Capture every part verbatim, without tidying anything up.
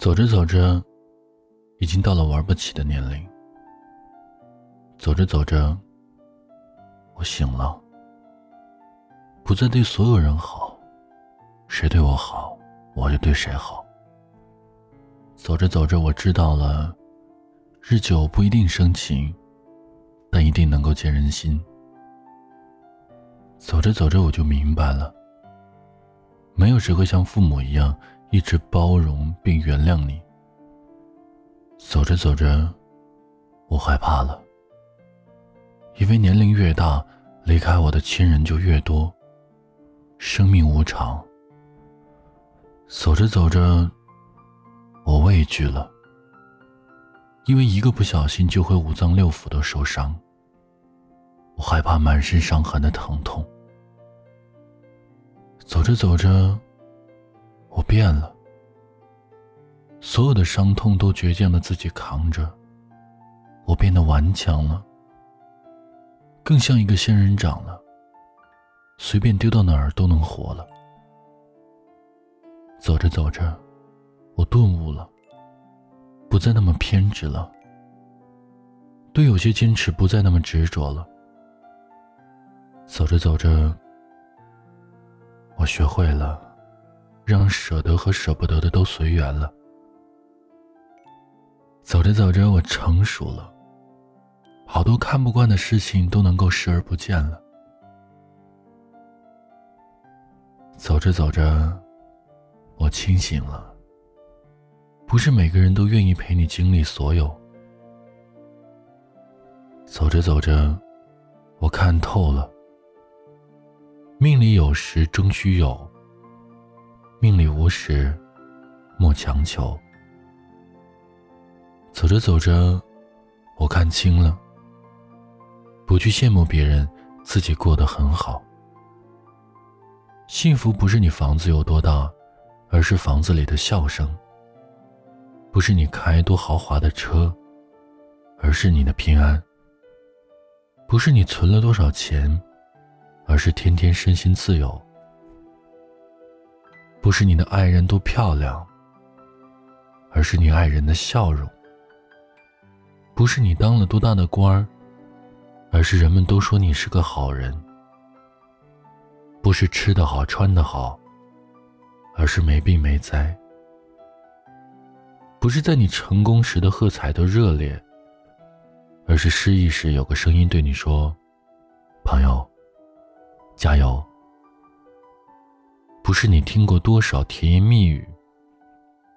走着走着，已经到了玩不起的年龄。走着走着，我醒了，不再对所有人好，谁对我好，我就对谁好。走着走着，我知道了，日久不一定生情，但一定能够见人心。走着走着，我就明白了，没有谁会像父母一样一直包容并原谅你。走着走着，我害怕了，因为年龄越大，离开我的亲人就越多。生命无常，走着走着，我畏惧了，因为一个不小心就会五脏六腑都受伤。我害怕满身伤痕的疼痛。走着走着，我变了，所有的伤痛都倔强的自己扛着。我变得顽强了，更像一个仙人掌了，随便丢到哪儿都能活了。走着走着，我顿悟了，不再那么偏执了，对有些坚持不再那么执着了。走着走着，我学会了让舍得和舍不得的都随缘了。走着走着，我成熟了，好多看不惯的事情都能够视而不见了。走着走着，我清醒了，不是每个人都愿意陪你经历所有。走着走着，我看透了，命里有时终须有，命里无时莫强求。走着走着，我看清了，不去羡慕别人，自己过得很好。幸福不是你房子有多大，而是房子里的笑声；不是你开多豪华的车，而是你的平安；不是你存了多少钱，而是天天身心自由。不是你的爱人多漂亮，而是你爱人的笑容；不是你当了多大的官儿，而是人们都说你是个好人；不是吃得好穿得好，而是没病没灾；不是在你成功时的喝彩都热烈，而是失意时有个声音对你说：“朋友，加油。”不是你听过多少甜言蜜语，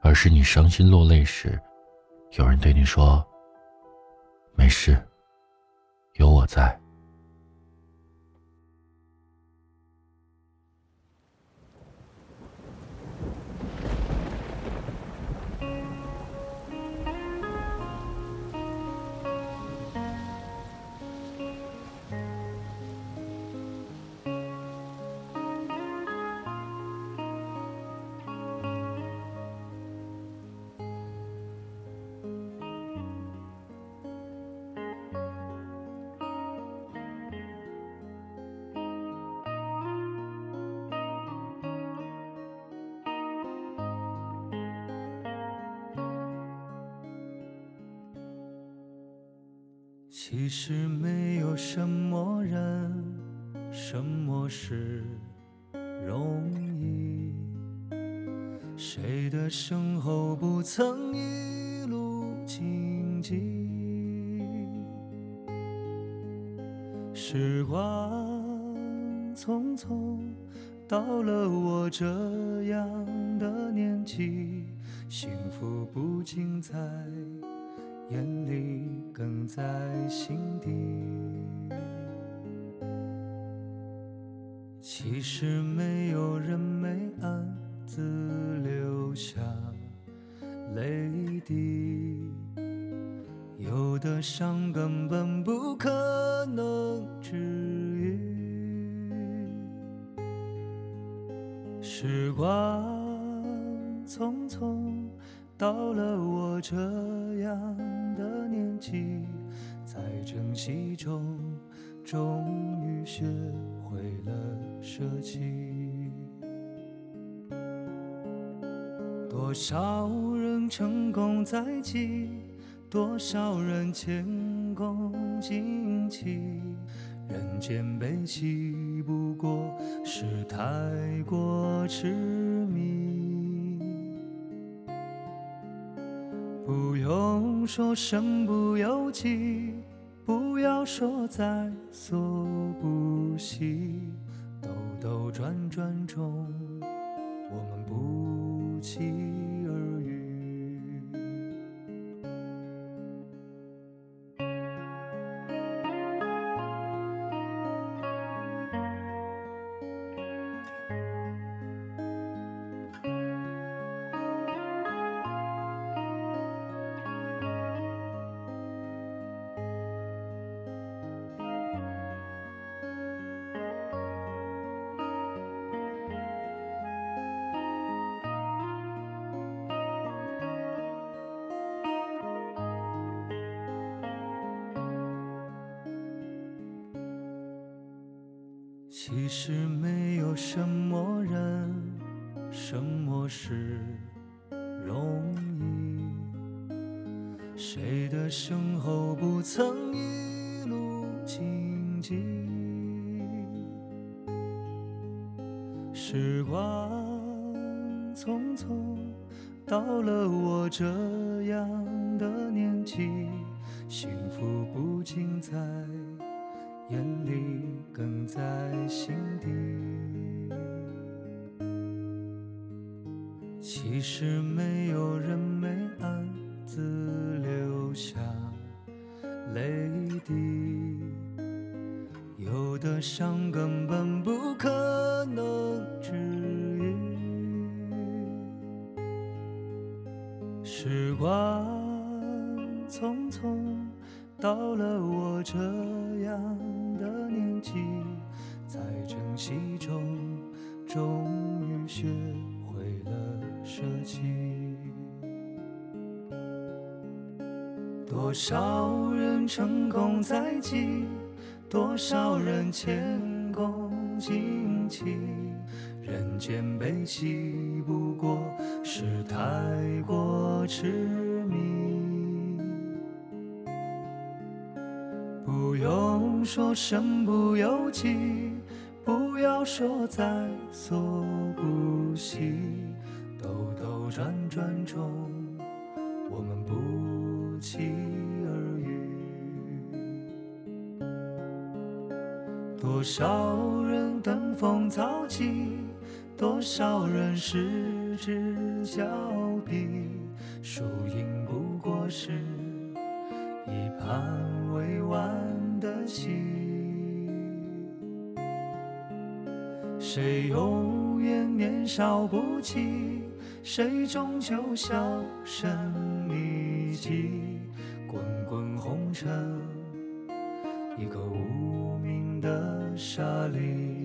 而是你伤心落泪时，有人对你说：“没事，有我在。”其实没有什么人，什么事容易，谁的身后不曾一路荆棘。时光匆匆，到了我这样的年纪，幸福不仅在眼里，更在心底。其实没有人没暗自流下泪滴，有的伤根本不可能治愈。时光匆匆，到了我这样的年纪，在珍惜中终于学会了舍弃。多少人成功在即，多少人前功尽弃，人间悲喜不过是太过痴迷。不用说身不由己，不要说在所不惜，兜兜转转中我们不期而遇。其实没有什么人什么事容易，谁的身后不曾一路荆棘。时光匆匆到了我这样的年纪，幸福不仅在眼里更在心底。其实没有人没暗自流下泪滴，有的伤根本不可能治愈。时光匆匆到了我这样的年纪，在珍惜中终于学会了舍弃。多少人成功在即，多少人前功尽弃，人间悲喜不过是太过痴迷。不用说身不由己，不要说在所不惜，兜兜转转中我们不期而遇。多少人登峰造极，多少人失之交臂，输赢不过是一盘未完的戏，谁永远年少不弃，谁终究销声匿迹。滚滚红尘，一个无名的沙砾。